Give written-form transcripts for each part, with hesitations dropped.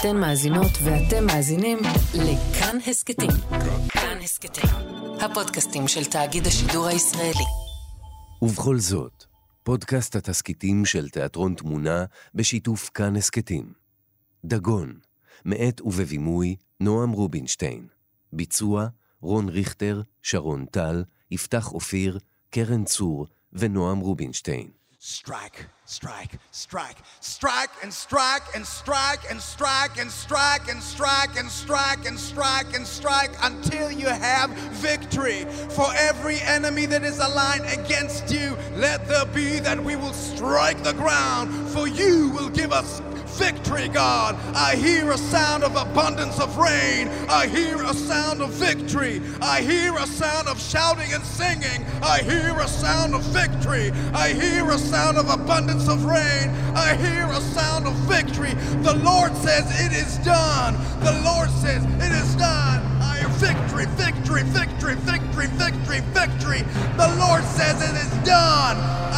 אתן מאזינות ואתם מאזינים לכאן הסקטים. כאן הסקטים, הפודקאסטים של תאגיד השידור הישראלי. ובכל זאת, פודקאסט התסקיטים של תיאטרון תמונה בשיתוף כאן הסקטים. דגון, מאת ובבימוי נועם רובינשטיין. ביצוע רון ריכטר, שרון טל, יפתח אופיר, קרן צור ונועם רובינשטיין. Strike, strike, strike, strike and strike and strike and strike and strike and strike and strike and strike and strike until you have victory. For every enemy that is aligned against you, let there be that we will strike the ground, for you will give us victory, God. I hear a sound of abundance of rain. I hear a sound of victory. I hear a sound of shouting and singing. I hear a sound of victory. I hear a sound of abundance of rain. I hear a sound of victory. The Lord says it is done. The Lord says it is done. I hear victory, victory, victory, victory, victory, victory. The Lord says it is done.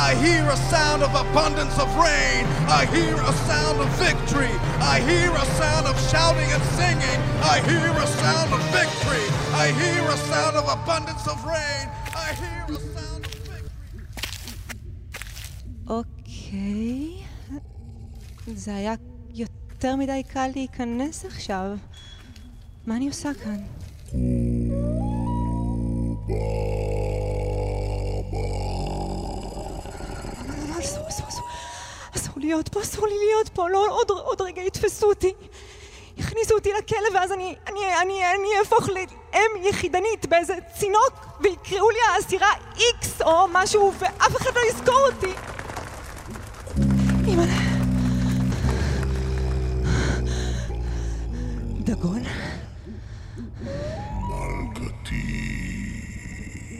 I hear a sound of abundance of rain. I hear a sound of victory. Victory. I hear a sound of shouting and singing. I hear a sound of victory. I hear a sound of abundance of rain. I hear a sound of victory. אוקיי. זה היה יותר מדי קל להיכנס עכשיו. מה אני עושה כאן? אסור לי להיות פה, לא, עוד רגע יתפסו אותי, יכניסו אותי לכלא, ואז אני אהפוך לאם יחידנית באיזה צינוק, ויקראו לי האסירה איקס או משהו, ואף אחד לא יזכור אותי. אימא, דגון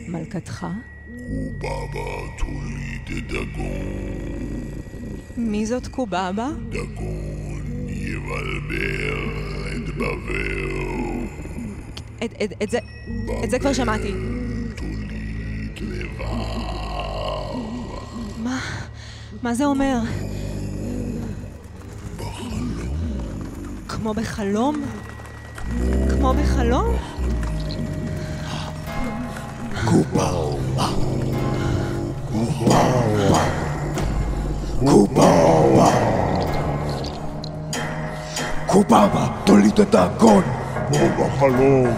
מלכתך ובבא תוליד דגון. מי זאת קובאבה? דגון יבלבר את בבל. את זה כבר שמעתי. תולית לבב. מה זה אומר? בחלום. כמו בחלום? כמו בחלום? קובאבה. קובאבה. קובאבה, קובאבה תוליד את דגון. כמו בחלום.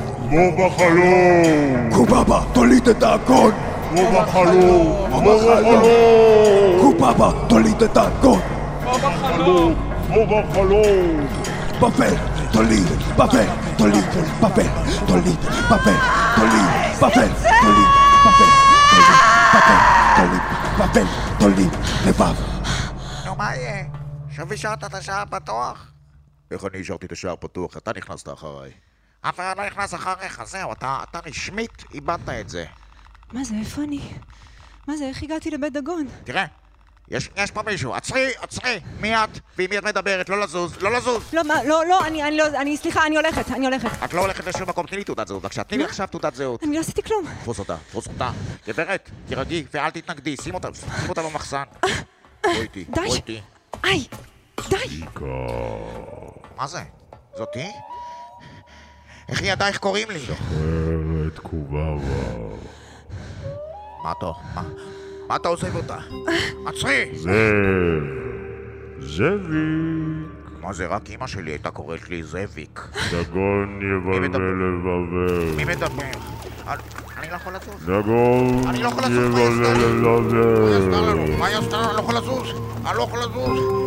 קובאבה תוליד את דגון. כמו בחלום. קובאבה תוליד את דגון. כמו בחלום. בבל תוליד, בבל תוליד לבב. מה יהיה? שוב השארת את השער פתוח? איך אני השארתי את השער פתוח? אתה נכנסת אחריי. אף אחד לא נכנס אחריך, זהו, אתה רשמית איבדת את זה. מה זה, איפה אני? מה זה, איך הגעתי לבית דגון? תראה, יש פה מישהו, עצרי, מיד, ואם את מדברת, לא לזוז. לא, אני, סליחה, אני הולכת. את לא הולכת לשום מקום, תני לי תעודת זהות, בבקשה, תני לי עכשיו תעודת זהות. אני לא עשיתי כלום. תפוס אותה. גברת, תירגעי, ואל תתנגדי, שים אותה במחסן. בואי איתי. איי, די. מה זה? זאתי? איך ידייך קוראים לי? שחרר את קובאבה. מה אתה עושה אותה? עצרי! זאביק. מה זה, רק אמא שלי הייתה קוראת לי זאביק. דגון יבלבל לבבל. מי מדבר? אני לא יכול לזוז. דגון יבלבל לבבל. מה יעשתה לנו? אני לא יכול לזוז.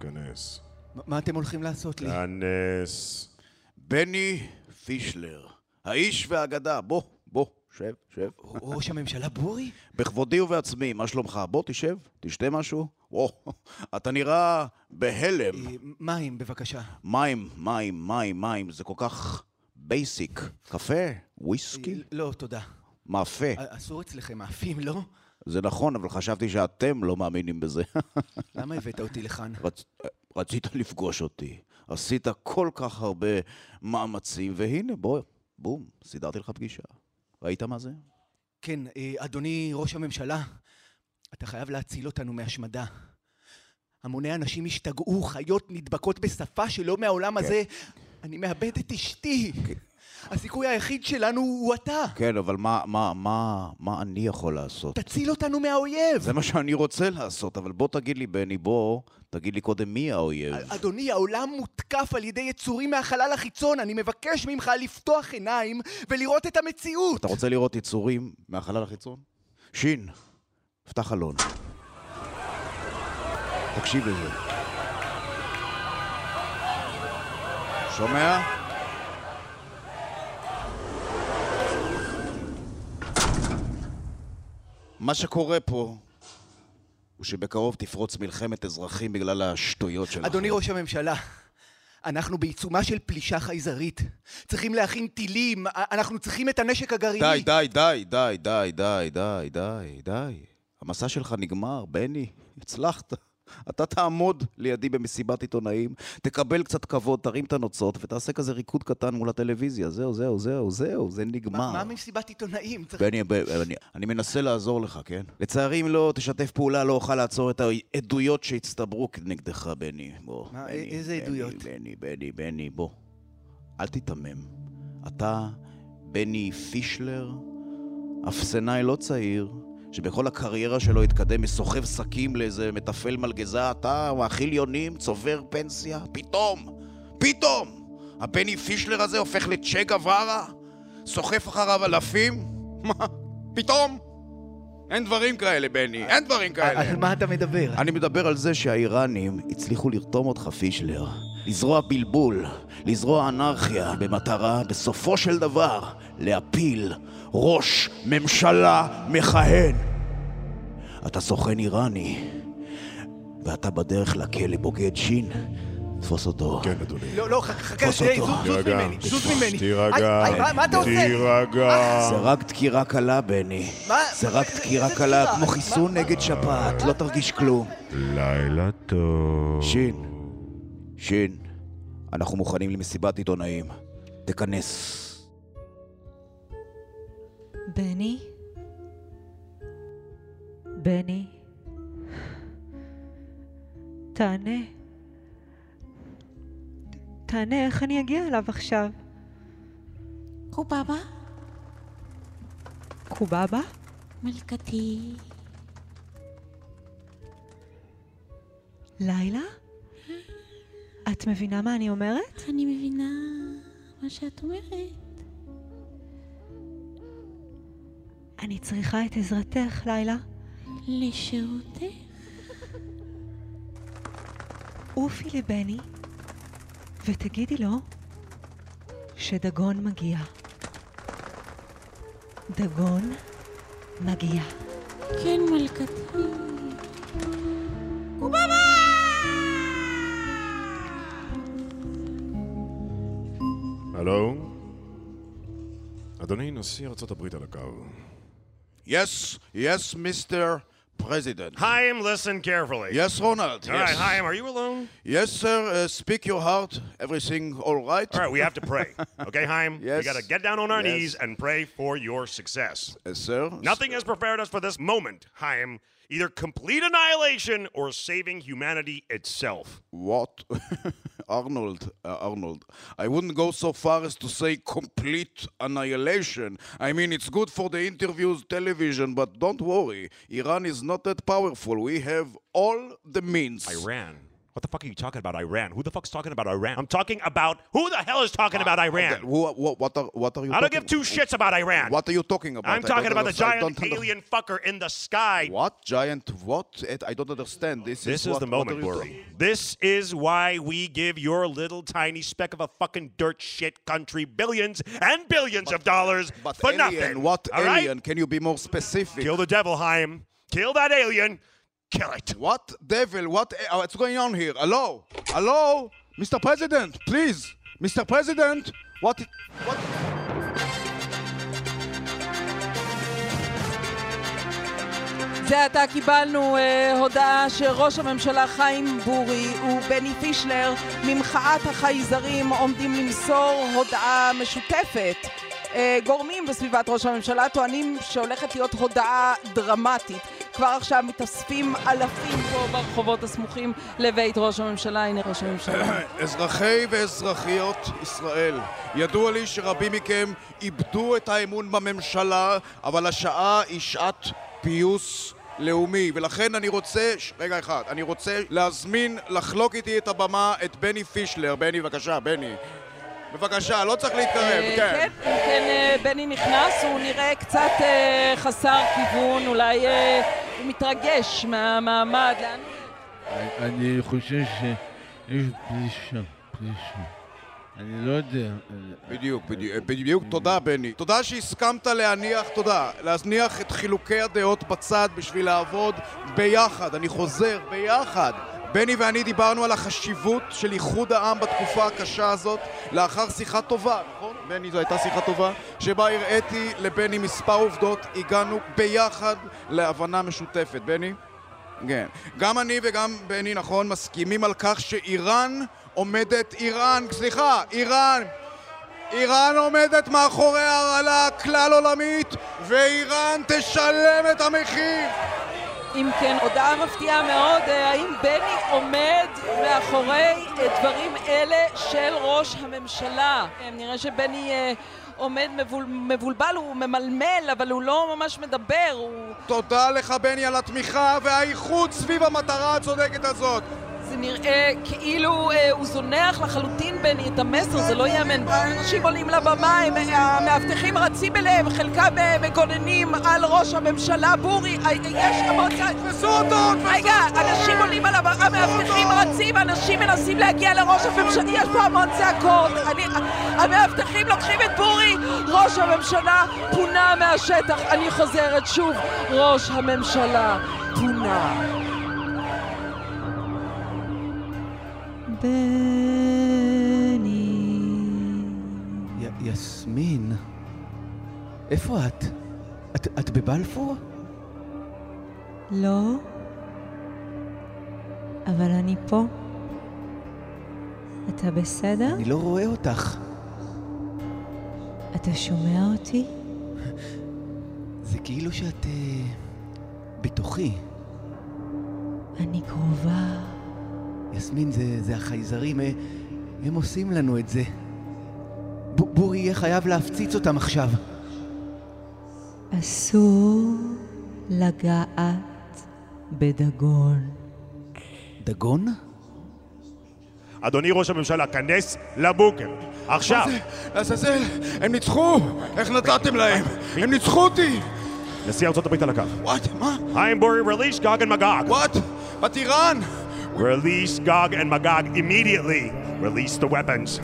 כנס. מה אתם הולכים לעשות לי? כנס. בני פישלר, האיש והאגדה, בוא, שב. ראש הממשלה בורי? בכבודי ובעצמי, מה שלומך? בוא, תשב, תשתה משהו. אתה נראה בהלם. מים, בבקשה. מים, זה כל כך בייסיק. קפה? וויסקי? לא, תודה. מאפה. אסור אצלכם מאפים, לא? זה נכון, אבל חשבתי שאתם לא מאמינים בזה. למה הבאת אותי לכאן? רצית לפגוש אותי. עשית כל כך הרבה מאמצים, והנה, בוא, בום, סידרתי לך פגישה. ראית מה זה? כן, אדוני ראש הממשלה, אתה חייב להציל אותנו מהשמדה. המוני אנשים השתגעו, חיות נדבקות בשפה שלא מהעולם הזה. אני מאבד את אשתי. הסיכוי היחיד שלנו הוא אתה. כן, אבל מה אני יכול לעשות? תציל אותנו מהאויב. זה מה שאני רוצה לעשות, אבל בוא תגיד לי, בני, בוא, תגיד לי קודם מי האויב. אדוני, העולם מותקף על ידי יצורים מהחלל החיצון. אני מבקש ממך לפתוח עיניים ולראות את המציאות. אתה רוצה לראות יצורים מהחלל החיצון? שין, פתח חלון. תקשיב לזה. שומע? מה שקורה פה הוא שבקרוב תפרוץ מלחמת אזרחים בגלל השטויות שלנו. אדוני ראש הממשלה, אנחנו בעיצומה של פלישה חייזרית. צריכים להכין טילים, אנחנו צריכים את הנשק הגרעיני. די. המסע שלך נגמר, בני, הצלחת. אתה תעמוד לידי במסיבת עיתונאים, תקבל קצת כבוד, תרים את הנוצות ותעשה כזה ריקוד קטן מול הטלוויזיה. זהו, זה נגמר. מה מסיבת עיתונאים? אני מנסה לעזור לך, כן? לצערי אם לא תשתף פעולה, לא אוכל לעצור את העדויות שהצטברו נגדך, בני. איזה עדויות? בני, בוא. אל תתמם. אתה, בני פישלר, אפסנאי לא צעיר, שבכל הקריירה שלו התקדם מסוחב סקים לאיזה מטפל מלגזה, אתה מאכיל יונים, צובר פנסיה, פתאום, הבני פישלר הזה הופך לצ'ה גווארה, סוחף אחריו אלפים, מה? פתאום? אין דברים כאלה, בני, אין דברים כאלה. על מה אתה מדבר? אני מדבר על זה שהאיראנים הצליחו לרתום אותך, פישלר, לזרוע בלבול, לזרוע אנרכיה, במטרה, בסופו של דבר, להפיל ראש ממשלה מכהן. אתה סוכן איראני, ואתה בדרך לכלא בוגד שין. תפוס אותו. כן, אדוני. לא, חכה, זוז ממני. תירגע. מה אתה עושה? תירגע. זה רק דקירה קלה, בני. מה? זה רק דקירה קלה, כמו חיסון נגד שפעת. לא תרגיש כלום. לילה טוב. שין, אנחנו מוכנים למסיבת עיתונאים. תכנס. בני, תענה, איך אני אגיע אליו עכשיו? קובאבא? מלכתי. לילה? את מבינה מה אני אומרת? אני מבינה מה שאת אומרת. אני צריכה את עזרתך, לילה. לשירותך. עופי לבני ותגידי לו שדגון מגיע. דגון מגיע. כן, מלכתי. קובאבא! הלו? אדוני, נשיא ארצות הברית על הקו. Yes, Mr. President. Chaim, listen carefully. Yes, Ronald. All right, Chaim, are you alone? Yes, sir. Speak your heart. Everything all right? All right, we have to pray. Okay, Chaim? Yes. We got to get down on our knees and pray for your success. Yes, sir. Nothing has prepared us for this moment, Chaim. Either complete annihilation or saving humanity itself. What? Arnold, I wouldn't go so far as to say complete annihilation. I mean, it's good for the interviews, television, but don't worry. Iran is not that powerful. We have all the means. Iran? What the fuck are you talking about, Iran? Who the fuck's talking about Iran? I'm talking about... Who the hell is talking about Iran? What are you talking about? I don't give two shits about Iran. What are you talking about? I'm talking about the giant alien fucker in the sky. What? Giant what? I don't understand. This is the moment, world. This is why we give your little tiny speck of a fucking dirt shit country billions and billions of dollars for alien, nothing. What all alien? Right? Can you be more specific? Kill the devil, Chaim. Kill that alien. Kill it. What devil? What's going on here? Hello? Mr. President, please. Mr. President, what? זה עתה קיבלנו הודעה שראש הממשלה חיים בורי ובני פישלר ממחאת החייזרים עומדים למסור הודעה משותפת. גורמים בסביבת ראש הממשלה טוענים שהולכת להיות הודעה דרמטית. כבר עכשיו מתאספים אלפים פה ברחובות הסמוכים לבית ראש הממשלה. הנה ראש הממשלה. אזרחי ואזרחיות ישראל, ידוע לי שרבים מכם איבדו את האמון בממשלה, אבל השעה היא שעת פיוס לאומי, ולכן אני רוצה להזמין לחלוק איתי את הבמה את בני פישלר. בני, בבקשה, בני. בבקשה, לא צריך להתקרב, כן. כן, בני נכנס, הוא נראה קצת חסר כיוון, אולי הוא מתרגש מהמעמד. אני חושב שיש פלישה. אני לא יודע. בדיוק, תודה בני. תודה שהסכמת להזניח את חילוקי הדעות בצד בשביל לעבוד ביחד. אני חוזר, ביחד. בני ואני דיברנו על החשיבות של איחוד העם בתקופה הקשה הזאת לאחר שיחה טובה, נכון? בני, זו הייתה שיחה טובה שבה הראיתי לבני מספר עובדות, הגענו ביחד להבנה משותפת. בני? כן. גם אני וגם בני, נכון, מסכימים על כך איראן עומדת מאחורי ההרעלה הכלל עולמית ואיראן תשלם את המחיר. אם כן, הודעה מפתיעה מאוד, האם בני עומד מאחורי דברים אלה של ראש הממשלה? נראה שבני עומד מבולבל, הוא ממלמל, אבל הוא לא ממש מדבר, תודה לך בני על התמיכה והאיחוד סביב המטרה הצודקת הזאת. זה נראה כאילו הוא זונח לחלוטין בני את המסר, זה לא יאמן. אנשים עולים לבמה, המאבטחים רצים אליהם, חלקם מגוננים על ראש הממשלה בורי. יש המועצה... רגע, אנשים עולים על הבמה, המאבטחים רצים, אנשים מנסים להגיע לראש הממשלה, יש פה המון צעקות. המאבטחים לוקחים את בורי, ראש הממשלה פונה מהשטח. אני חוזרת שוב, ראש הממשלה פונה. בני. יסמין, איפה את? את בבלפור? לא, אבל אני פה. אתה בסדר? אני לא רואה אותך. אתה שומע אותי? זה כאילו שאת בתוכי. אני קרובה. יסמין, זה החייזרים, הם עושים לנו את זה. בורי יהיה חייב להפציץ אותם עכשיו. אסור לגעת בדגון. דגון? אדוני ראש הממשלה, כנס לבוקר. עכשיו! לעזאזל, הם ניצחו! איך נתתם להם? הם ניצחו אותי! נשיא ארצות הברית על הקו. מה? חיים בורי, רליש גוג ומגוג. בת איראן! Release Gog and Magog immediately. Release the weapons.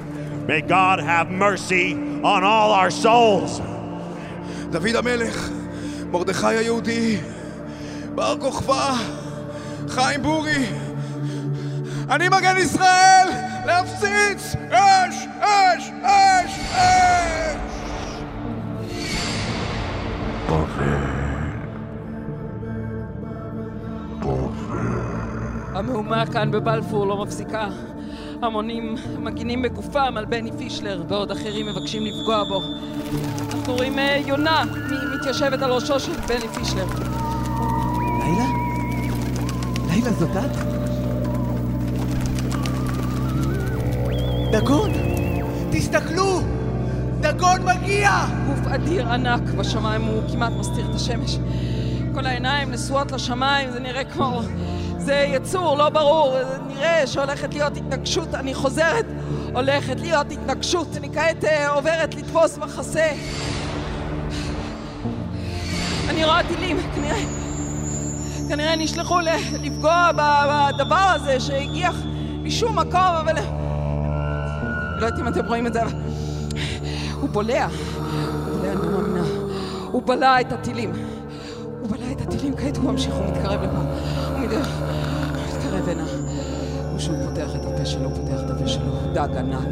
May God have mercy on all our souls. דוד המלך, מרדכי היהודי, בר כוכבא, חיים בורי. אני מגן ישראל, להפציץ! אש! אש! אש! אש! בבל. המהומה כאן בבלפור לא מפסיקה. המונים מגינים בגופם על בני פישלר, ועוד אחרים מבקשים לפגוע בו. אנחנו רואים יונה מתיישבת על ראשו של בני פישלר. לילה? לילה זאת את? דגון! תסתכלו! דגון מגיע! גוף אדיר ענק בשמיים, הוא כמעט מסתיר את השמש. כל העיניים נשואות לשמיים, זה נראה כמו... זה יצור, לא ברור, נראה שהולכת להיות התנגשות, אני חוזרת, הולכת להיות התנגשות, אני כעת עוברת לתפוס מחסה. אני רואה טילים, כנראה נשלחו לפגוע בדבר הזה שהגיח משום מקום, אבל... לא יודעת אם אתם רואים את זה, אבל... הוא בולע, אני לא מאמינה, הוא בלע את הטילים. כעת הוא ממשיך, הוא מתקרב לפה, הוא מתקרב הנה, הוא שוב פותח את הפה שלו, דג ענק,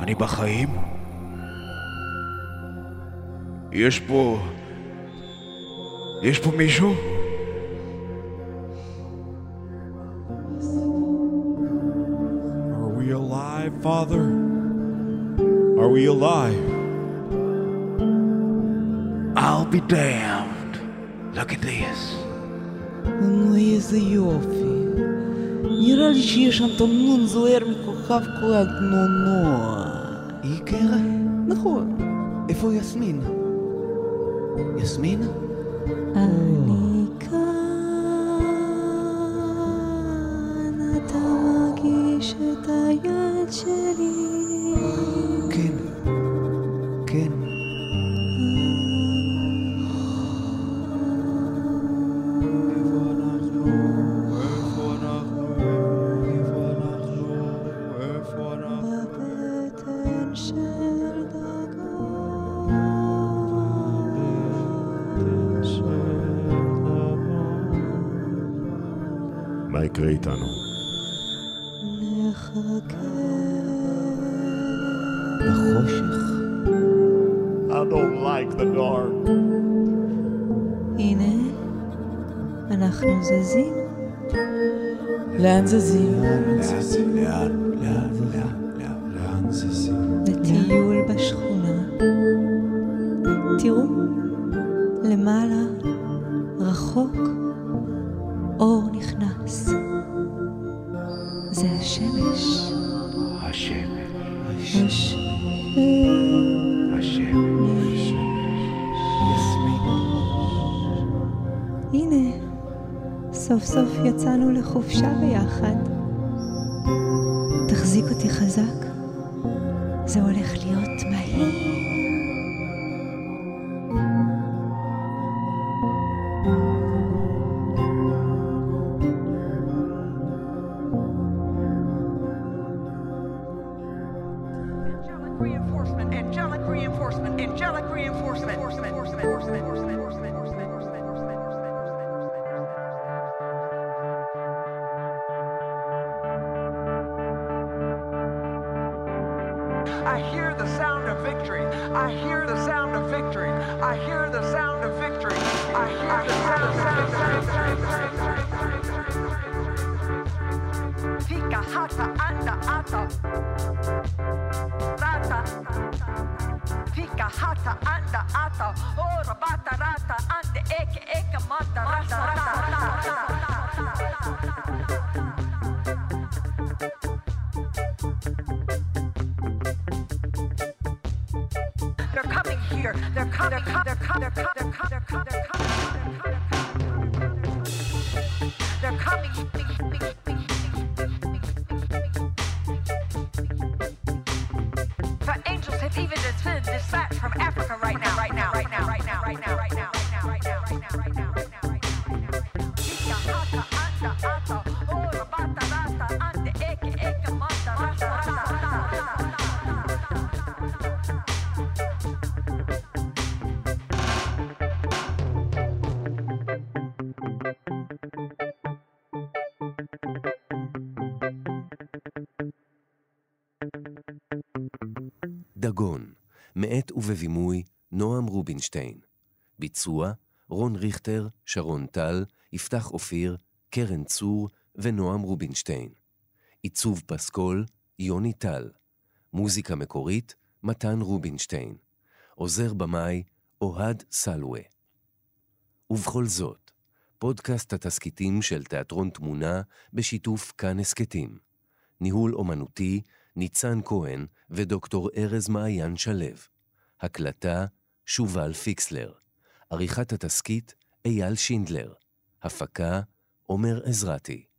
אני בחיים? יש פה מישהו? Are we alive, Father? Are we alive? I'll be damned. Look at this. Ну из-за Йофи. נראה לי שיש שם תמנון זוהר מכוכב כולד נונוע. היא קרה? נכון. איפה יסמין? יסמין? אני כאן, אתה מרגיש את היד שלי. כן, כן. יקרה איתנו. בחושך. I don't like the dark. הנה, אנחנו זזים. לאן זזים? לאן זזים? לטיול בשכונה. תראו, למעלה, רחוק, אור נכנס. זה השמש. השמש. השמש. יסמין. הנה, סוף סוף יצאנו לחופשה ביחד. תחזיק אותי חזק. זה הולך להיות מהיר. דגון, מאת ובבימוי נועם רובינשטיין. ביצוע רון ריכטר, שרון טל, יפתח אופיר, קרן צור ונועם רובינשטיין. עיצוב פסקול יוני טל. מוזיקה מקורית מתן רובינשטיין. עוזר במאי אוהד סאלווה. ובכל זאת, פודקאסט התסקיטים של תיאטרון תמונה בשיתוף כאן הסקטים. ניהול אומנותי ניצן כהן ודוקטור ארז מעיין שלו. הקלטה שובל פיקסלר. עריכת התסקית אייל שינדלר. הפקה עומר עזרתי.